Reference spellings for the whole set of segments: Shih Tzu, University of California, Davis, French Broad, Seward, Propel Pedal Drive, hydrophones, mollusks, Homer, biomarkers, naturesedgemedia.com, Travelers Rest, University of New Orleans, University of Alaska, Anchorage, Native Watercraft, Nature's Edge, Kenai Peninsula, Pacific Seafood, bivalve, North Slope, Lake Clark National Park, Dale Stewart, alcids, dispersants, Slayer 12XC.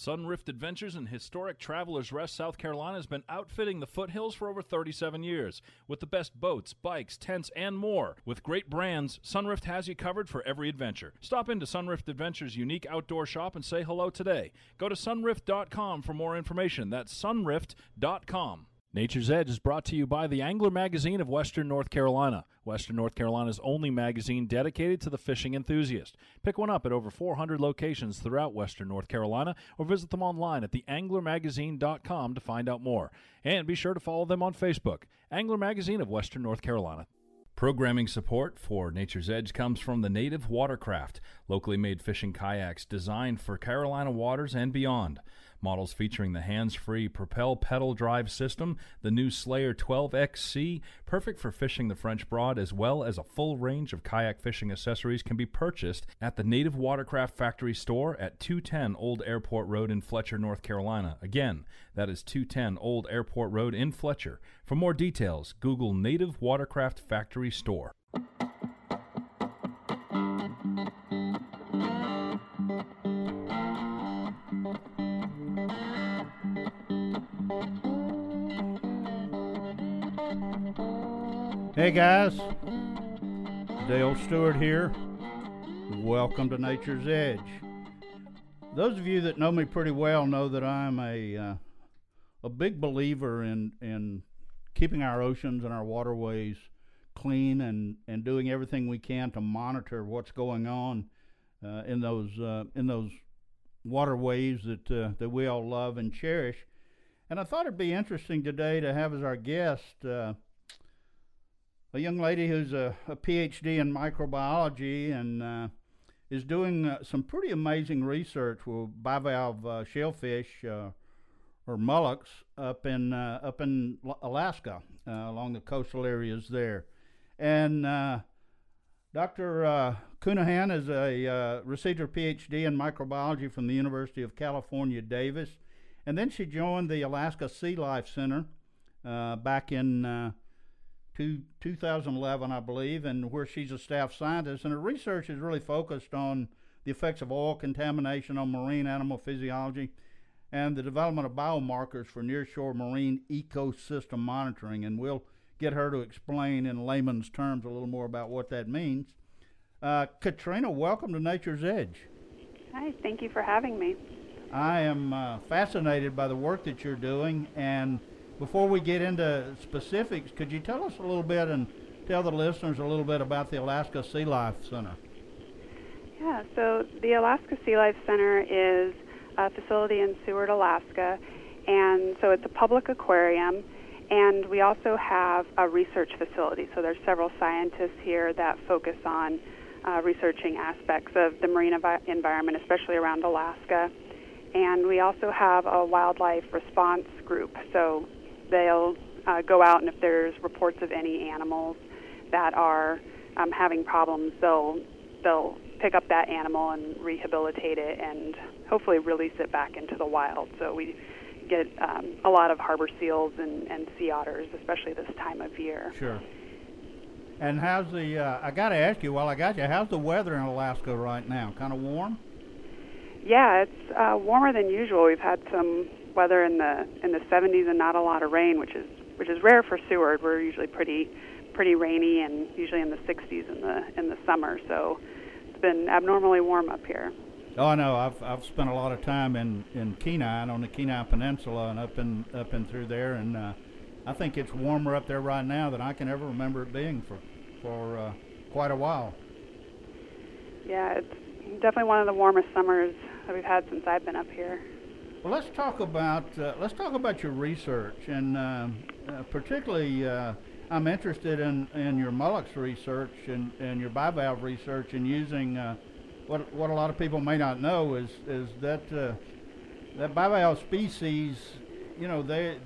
Sunrift Adventures in historic Travelers Rest, South Carolina has been outfitting the foothills for over 37 years. With the best boats, bikes, tents, and more. With great brands, Sunrift has you covered for every adventure. Stop into Sunrift Adventures' unique outdoor shop and say hello today. Go to sunrift.com for more information. That's sunrift.com. Nature's Edge is brought to you by the Angler Magazine of Western North Carolina. Western North Carolina's only magazine dedicated to the fishing enthusiast. Pick one up at over 400 locations throughout Western North Carolina or visit them online at theanglermagazine.com to find out more. And be sure to follow them on Facebook, Angler Magazine of Western North Carolina. Programming support for Nature's Edge comes from the Native Watercraft, locally made fishing kayaks designed for Carolina waters and beyond. Models featuring the hands-free Propel Pedal Drive system, the new Slayer 12XC, perfect for fishing the French Broad, as well as a full range of kayak fishing accessories can be purchased at the Native Watercraft Factory Store at 210 Old Airport Road in Fletcher, North Carolina. Again, that is 210 Old Airport Road in Fletcher. For more details, Google Native Watercraft Factory Store. Hey guys, Dale Stewart here. Welcome to Nature's Edge. Those of you that know me pretty well know that I'm a big believer in keeping our oceans and our waterways clean and doing everything we can to monitor what's going on in those waterways that we all love and cherish. And I thought it'd be interesting today to have as our guest a young lady who's a PhD in microbiology and is doing some pretty amazing research with bivalve shellfish or mollusks up in Alaska along the coastal areas there. And Dr. Couihan is received her PhD in microbiology from the University of California, Davis. And then she joined the Alaska Sea Life Center back in 2011, I believe, and where she's a staff scientist. And her research is really focused on the effects of oil contamination on marine animal physiology and the development of biomarkers for nearshore marine ecosystem monitoring. And we'll get her to explain in layman's terms a little more about what that means. Katrina, welcome to Nature's Edge. Hi, thank you for having me. I am fascinated by the work that you're doing, and before we get into specifics, could you tell us a little bit and tell the listeners a little bit about the Alaska Sea Life Center? Yeah, so the Alaska Sea Life Center is a facility in Seward, Alaska, and so it's a public aquarium. And we also have a research facility, so there's several scientists here that focus on researching aspects of the marine environment, especially around Alaska. And we also have a wildlife response group, so they'll go out, and if there's reports of any animals that are having problems, they'll pick up that animal and rehabilitate it and hopefully release it back into the wild. So we get a lot of harbor seals and sea otters, especially this time of year. Sure. And how's the, I got to ask you while I got you, how's the weather in Alaska right now? Kind of warm? Yeah, it's warmer than usual. We've had some weather in the 70s and not a lot of rain, which is rare for Seward. We're usually pretty rainy and usually in the 60s in the summer. So it's been abnormally warm up here. Oh, I know. I've spent a lot of time in Kenai and on the Kenai Peninsula and up in through there, and I think it's warmer up there right now than I can ever remember it being for quite a while. Yeah, it's definitely one of the warmest summers that we've had since I've been up here. Well, let's talk about your research, and particularly I'm interested in your mollusks research and your bivalve research and using. What a lot of people may not know is that that bivalve species, you know, they're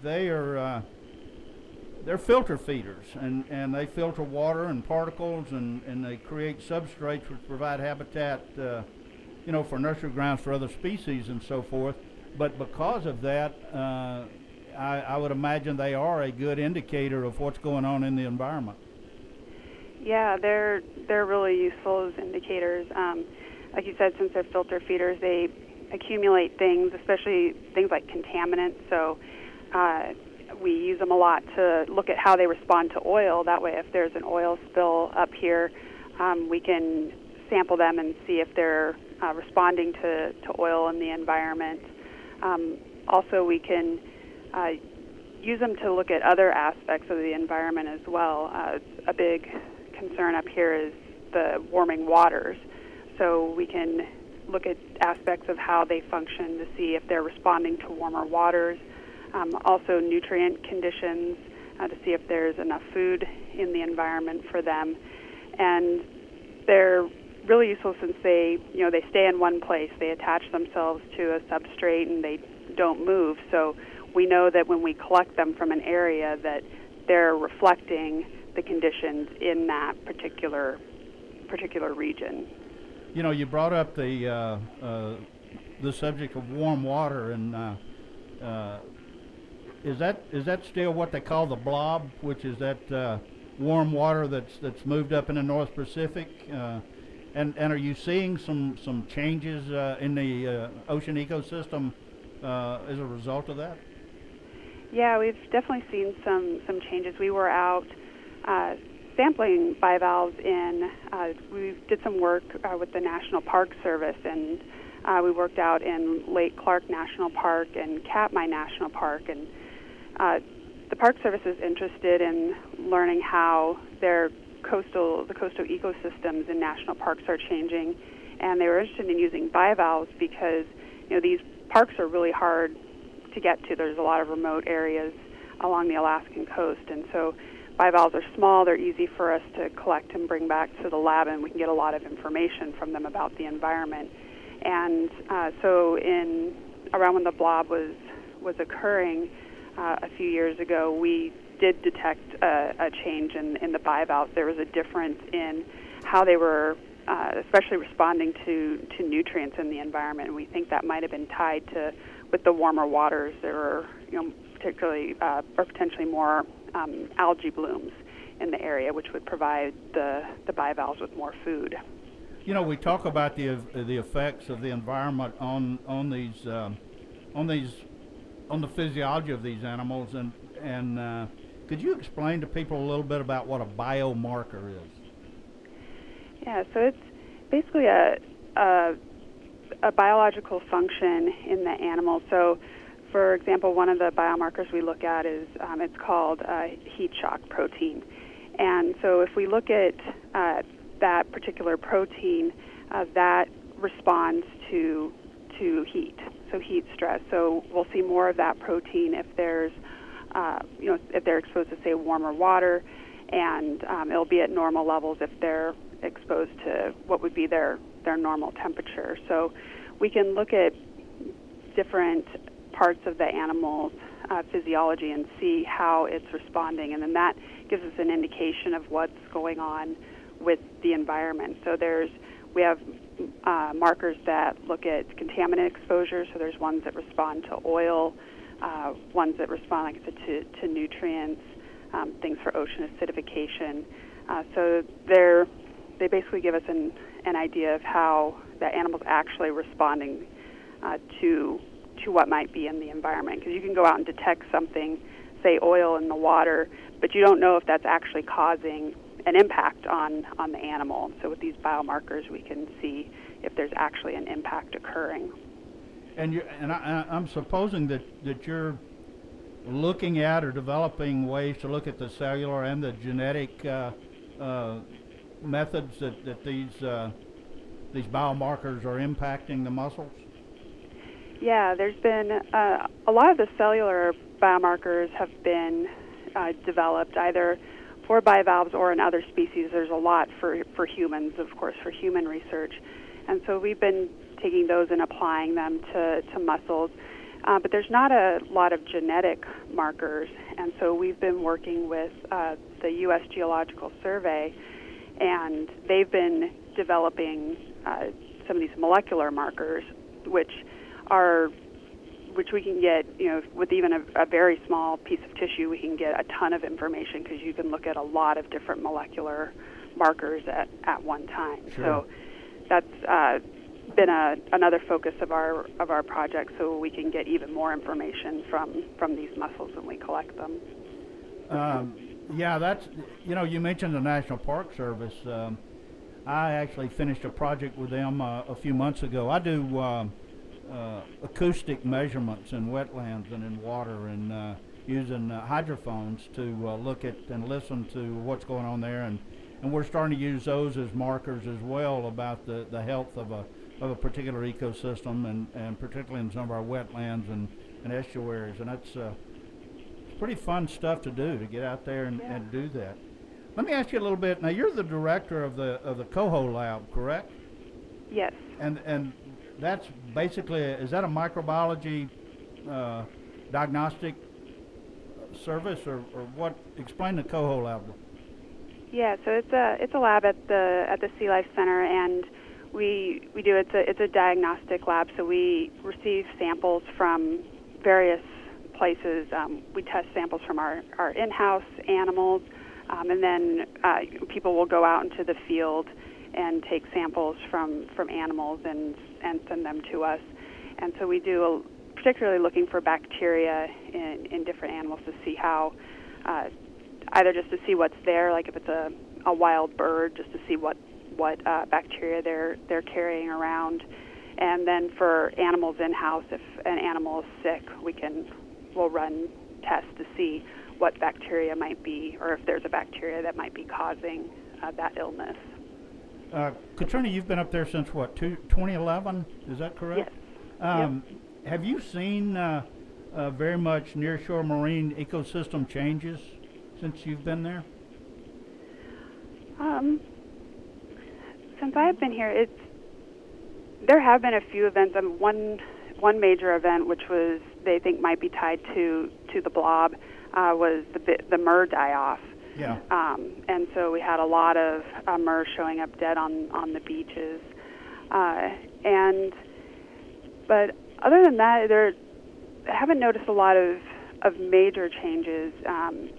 filter feeders, and they filter water and particles, and they create substrates which provide habitat, you know, for nursery grounds for other species and so forth. But because of that, I would imagine they are a good indicator of what's going on in the environment. Yeah, they're really useful as indicators. Like you said, since they're filter feeders, they accumulate things, especially things like contaminants. So we use them a lot to look at how they respond to oil. That way, if there's an oil spill up here, we can sample them and see if they're responding to oil in the environment. Also, we can use them to look at other aspects of the environment as well. A big concern up here is the warming waters. So we can look at aspects of how they function to see if they're responding to warmer waters. Also nutrient conditions to see if there's enough food in the environment for them. And they're really useful since they stay in one place. They attach themselves to a substrate and they don't move. So we know that when we collect them from an area that they're reflecting the conditions in that particular region. You know, you brought up the subject of warm water, and is that still what they call the blob, which is that warm water that's moved up in the North Pacific? And are you seeing some changes in the ocean ecosystem as a result of that? Yeah, we've definitely seen some changes. We were out sampling bivalves we did some work with the National Park Service, and we worked out in Lake Clark National Park and Katmai National Park, and the Park Service is interested in learning how the coastal ecosystems in national parks are changing, and they were interested in using bivalves because these parks are really hard to get to. There's a lot of remote areas along the Alaskan coast, and so bivalves are small, they're easy for us to collect and bring back to the lab, and we can get a lot of information from them about the environment. And so in around when the blob was occurring a few years ago, we did detect a change in the bivalves. There was a difference in how they were especially responding to nutrients in the environment, and we think that might have been tied to with the warmer waters. There were particularly or potentially more algae blooms in the area, which would provide the bivalves with more food. You know, we talk about the effects of the environment on the physiology of these animals, and could you explain to people a little bit about what a biomarker is? Yeah, so it's basically a biological function in the animal. So, for example, one of the biomarkers we look at is it's called heat shock protein. And so if we look at that particular protein, that responds to heat, so heat stress. So we'll see more of that protein if there's, if they're exposed to, say, warmer water, and it'll be at normal levels if they're exposed to what would be their normal temperature. So we can look at different parts of the animal's physiology and see how it's responding, and then that gives us an indication of what's going on with the environment. So we have markers that look at contaminant exposure, so there's ones that respond to oil, ones that respond, like I said, to nutrients, things for ocean acidification. So they basically give us an idea of how the animal's actually responding to what might be in the environment, because you can go out and detect something, say oil in the water, but you don't know if that's actually causing an impact on the animal. So with these biomarkers, we can see if there's actually an impact occurring. I'm supposing that you're looking at or developing ways to look at the cellular and the genetic methods that these biomarkers are impacting the mussels? Yeah, there's been a lot of the cellular biomarkers have been developed either for bivalves or in other species. There's a lot for humans, of course, for human research. And so we've been taking those and applying them to mussels. But there's not a lot of genetic markers. And so we've been working with the U.S. Geological Survey, and they've been developing some of these molecular markers, which we can get, with even a very small piece of tissue, we can get a ton of information, because you can look at a lot of different molecular markers at one time. Sure. So that's been another focus of our project, so we can get even more information from these mussels when we collect them. Yeah, that's, you know, you mentioned the National Park Service. I actually finished a project with them a few months ago. I do acoustic measurements in wetlands and in water, and using hydrophones to look at and listen to what's going on there, and we're starting to use those as markers as well about the health of a particular ecosystem, and particularly in some of our wetlands and estuaries, and that's pretty fun stuff to do, to get out there and do that. Let me ask you a little bit. Now, you're the director of the Coho Lab, correct? Yes. And that's basically, is that a microbiology diagnostic service, or what? Explain the Coho Lab. Yeah, so it's a lab at the Sea Life Center, and we do it's a diagnostic lab. So we receive samples from various places. We test samples from our in-house animals. And then people will go out into the field and take samples from animals and send them to us. And so we do, particularly looking for bacteria in different animals to see how, either just to see what's there, like if it's a wild bird, just to see what bacteria they're carrying around. And then for animals in-house, if an animal is sick, we'll run tests to see what bacteria might be, or if there's a bacteria that might be causing that illness. Katrina, you've been up there since, 2011? Is that correct? Yes. Yep. Have you seen very much nearshore marine ecosystem changes since you've been there? Since I've been here, there have been a few events. I mean, one major event, which was they think might be tied to the blob, was the murre die-off. Yeah. And so we had a lot of murre showing up dead on the beaches. But other than that, I haven't noticed a lot of major changes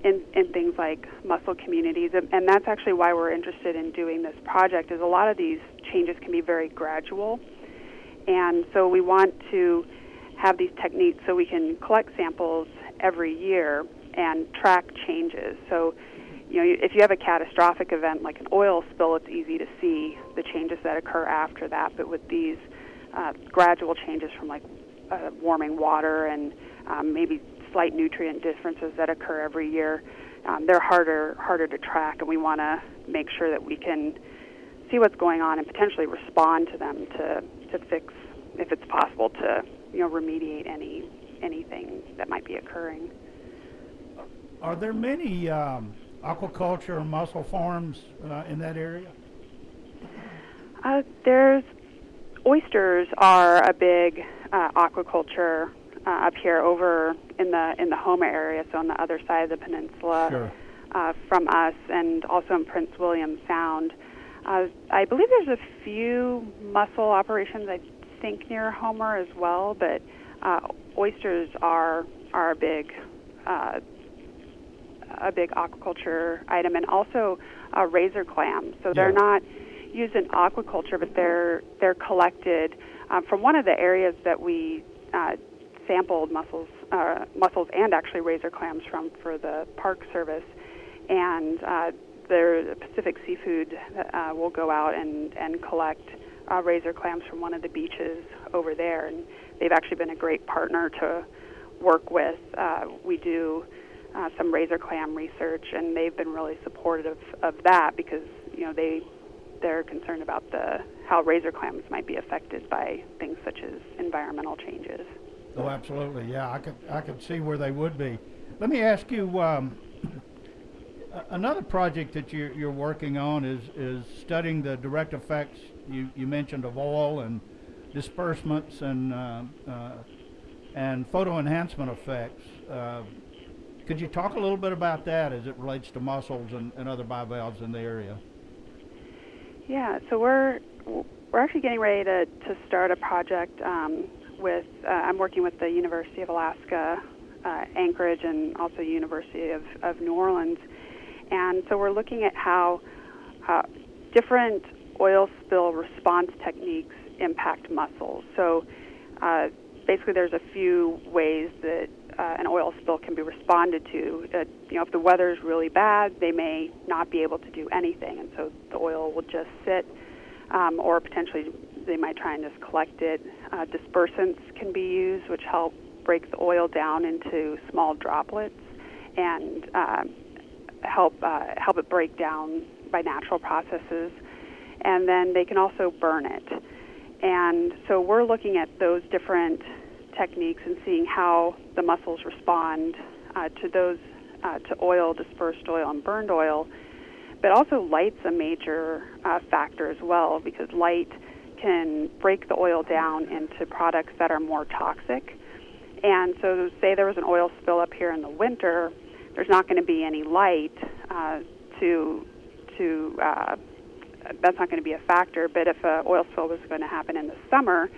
in things like mussel communities, and that's actually why we're interested in doing this project, is a lot of these changes can be very gradual. And so we want to have these techniques so we can collect samples every year and track changes. So, you know, if you have a catastrophic event like an oil spill, it's easy to see the changes that occur after that. But with these gradual changes from like warming water and maybe slight nutrient differences that occur every year, they're harder to track, and we want to make sure that we can see what's going on and potentially respond to them to fix, if it's possible, to, you know, remediate anything that might be occurring. Are there many aquaculture or mussel farms in that area? Oysters are a big aquaculture up here over in the Homer area, so on the other side of the peninsula. Sure. From us, and also in Prince William Sound. I believe there's a few mussel operations, I think, near Homer as well, but oysters are a big aquaculture item, and also razor clams. So they're not used in aquaculture, but they're collected from one of the areas that we sampled mussels and actually razor clams from for the Park Service, and the Pacific Seafood will go out and collect razor clams from one of the beaches over there, and they've actually been a great partner to work with. We do some razor clam research, and they've been really supportive of that because, you know, they're concerned about how razor clams might be affected by things such as environmental changes. Oh, absolutely, yeah. I could see where they would be. Let me ask you. Another project that you're working on is studying the direct effects you mentioned of oil and disbursements and photo enhancement effects. Could you talk a little bit about that as it relates to mussels and other bivalves in the area? Yeah, so we're actually getting ready to start a project with I'm working with the University of Alaska, Anchorage, and also University of New Orleans. And so we're looking at how different oil spill response techniques impact mussels. So basically there's a few ways that an oil spill can be responded to. You know, if the weather's really bad, they may not be able to do anything, and so the oil will just sit, or potentially they might try and just collect it. Dispersants can be used, which help break the oil down into small droplets and help it break down by natural processes. And then they can also burn it. And so we're looking at those different techniques and seeing how the mussels respond to those to oil, dispersed oil, and burned oil. But also light's a major factor as well, because light can break the oil down into products that are more toxic. And so say there was an oil spill up here in the winter, there's not going to be any light that's not going to be a factor. But if an oil spill was going to happen in the summer,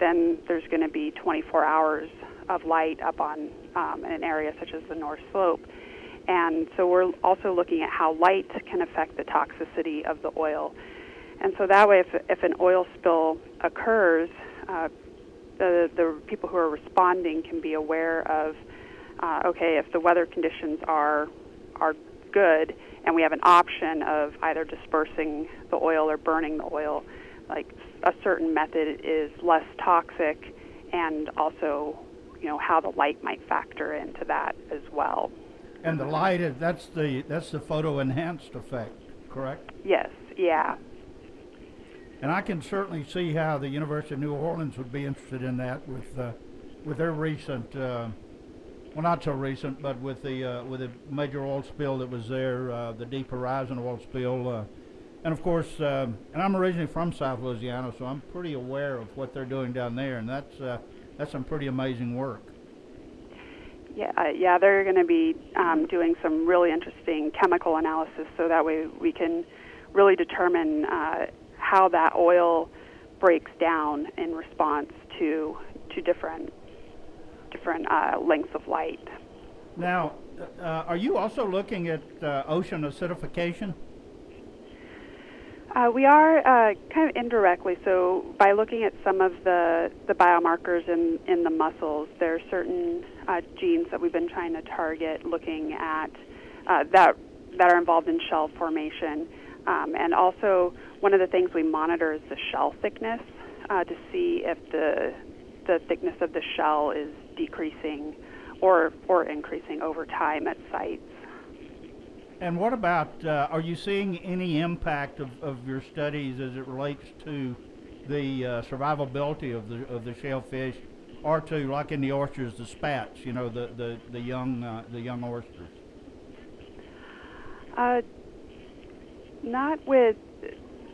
then there's going to be 24 hours of light up on an area such as the North Slope. And so we're also looking at how light can affect the toxicity of the oil. And so that way, if an oil spill occurs, the people who are responding can be aware of, okay, if the weather conditions are good and we have an option of either dispersing the oil or burning the oil, like a certain method is less toxic, and also, you know, how the light might factor into that as well. And the light is that's the photo enhanced effect, correct? Yes. Yeah. And I can certainly see how the University of New Orleans would be interested in that with their recent, well, not so recent, but with the major oil spill that was there, the Deep Horizon oil spill, and of course, and I'm originally from South Louisiana, so I'm pretty aware of what they're doing down there, and that's some pretty amazing work. Yeah, yeah, they're going to be doing some really interesting chemical analysis, so that way we can really determine how that oil breaks down in response to different lengths of light. Now, are you also looking at ocean acidification? We are kind of indirectly. So by looking at some of the biomarkers in the mussels, there are certain genes that we've been trying to target, looking at that are involved in shell formation. And also, one of the things we monitor is the shell thickness to see if the thickness of the shell is decreasing or increasing over time at sites. And what about, are you seeing any impact of your studies as it relates to the survivability of the shellfish, or to, like in the oysters, the spats, you know, the young oysters? Not with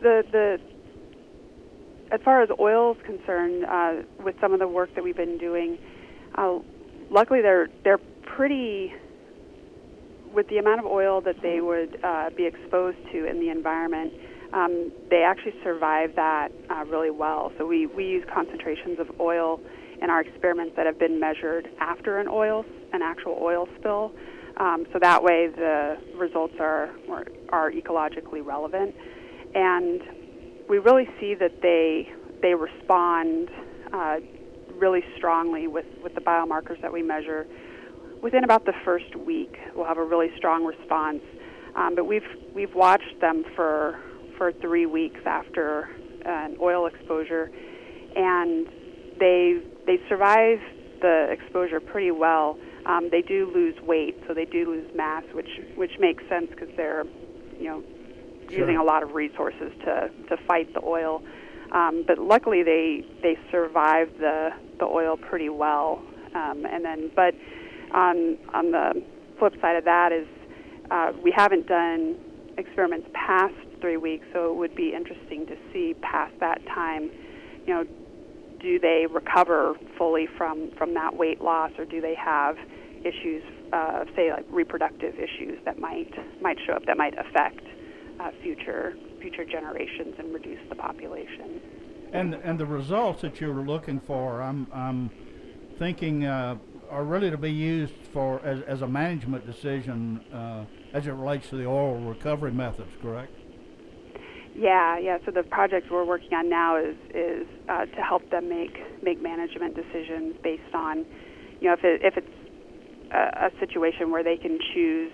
the as far as oil is concerned, with some of the work that we've been doing, luckily they're pretty, with the amount of oil that they would be exposed to in the environment, they actually survive that really well. So we use concentrations of oil in our experiments that have been measured after an actual oil spill. So that way the results are ecologically relevant, and we really see that they respond really strongly with the biomarkers that we measure. Within about the first week, we'll have a really strong response, but we've watched them for 3 weeks after an oil exposure, and they survive the exposure pretty well. They do lose weight, so they do lose mass, which makes sense because they're, you know, sure, using a lot of resources to fight the oil. But luckily, they survived the oil pretty well, and then but. On the flip side of that is we haven't done experiments past 3 weeks, so it would be interesting to see past that time, you know, do they recover fully from that weight loss, or do they have issues, say like reproductive issues that might show up, that might affect future generations and reduce the population. And the results that you're looking for, I'm thinking, are really to be used for as a management decision as it relates to the oil recovery methods, correct? Yeah. So the project we're working on now is to help them make management decisions based on, you know, if it's a situation where they can choose,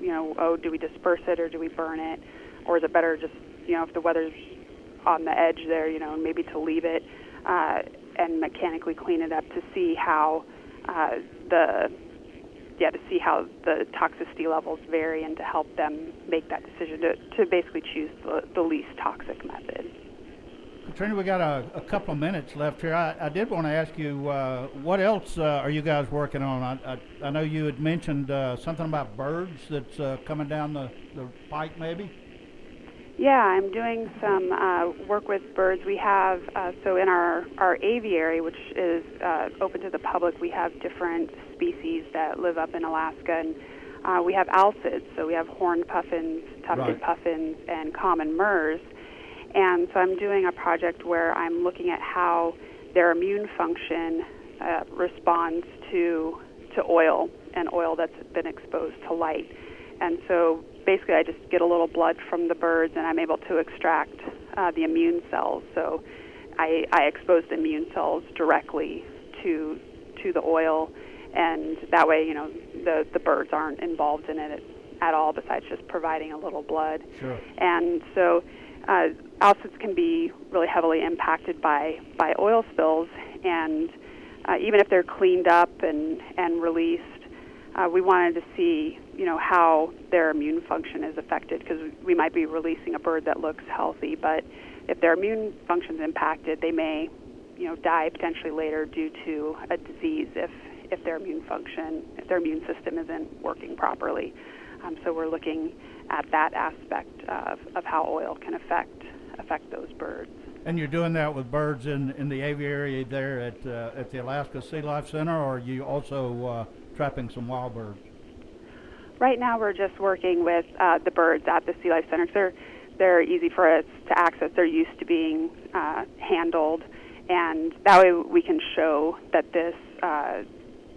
you know, oh, do we disperse it or do we burn it, or is it better just, you know, if the weather's on the edge there, you know, maybe to leave it and mechanically clean it up to see how the toxicity levels vary, and to help them make that decision to basically choose the least toxic method. Katrina, we got a couple of minutes left here. I did want to ask you, what else are you guys working on? I know you had mentioned something about birds that's coming down the pike maybe? Yeah, I'm doing some work with birds. We have, so in our aviary, which is open to the public, we have different species that live up in Alaska, and we have alcids, so we have horned puffins, tufted puffins, and common murres. And so I'm doing a project where I'm looking at how their immune function responds to oil, and oil that's been exposed to light. And so basically I just get a little blood from the birds, and I'm able to extract the immune cells. So I expose the immune cells directly to the oil, and that way, you know, the birds aren't involved in it at all besides just providing a little blood. Sure. And so alcids can be really heavily impacted by oil spills, and even if they're cleaned up and released, we wanted to see, you know, how their immune function is affected, because we might be releasing a bird that looks healthy, but if their immune function's impacted, they may, you know, die potentially later due to a disease if their immune system isn't working properly. So we're looking at that aspect of how oil can affect those birds. And you're doing that with birds in the aviary there at the Alaska Sea Life Center, or are you also trapping some wild birds? Right now we're just working with the birds at the Sea Life Center. They're easy for us to access. They're used to being handled, and that way we can show that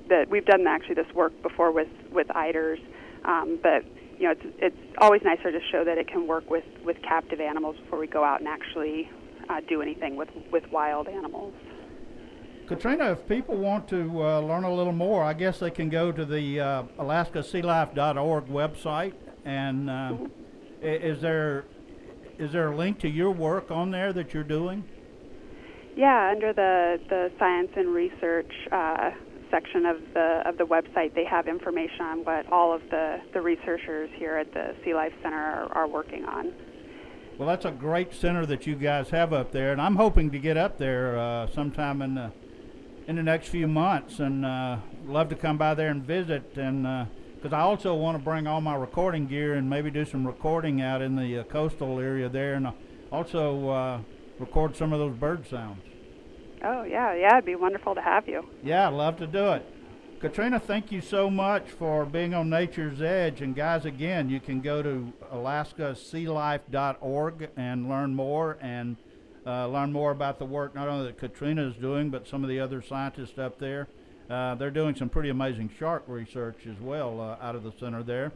that we've done actually this work before with eiders, but you know it's always nicer to show that it can work with captive animals before we go out and actually do anything with wild animals. Katrina, if people want to learn a little more, I guess they can go to the AlaskaSeaLife.org website. And is there a link to your work on there that you're doing? Yeah, under the science and research section of the website, they have information on what all of the researchers here at the Sea Life Center are working on. Well, that's a great center that you guys have up there, and I'm hoping to get up there sometime in the next few months, and love to come by there and visit, and because I also want to bring all my recording gear and maybe do some recording out in the coastal area there, and also record some of those bird sounds. Oh, yeah, it'd be wonderful to have you. Yeah, I'd love to do it. Katrina, thank you so much for being on Nature's Edge. And guys, again, you can go to AlaskaSeaLife.org and learn more about the work not only that Katrina is doing, but some of the other scientists up there. They're doing some pretty amazing shark research as well out of the center there.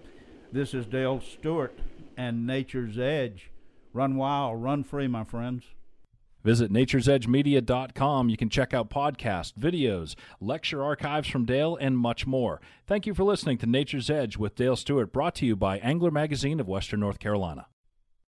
This is Dale Stewart and Nature's Edge. Run wild, run free, my friends. Visit naturesedgemedia.com. You can check out podcasts, videos, lecture archives from Dale, and much more. Thank you for listening to Nature's Edge with Dale Stewart, brought to you by Angler Magazine of Western North Carolina.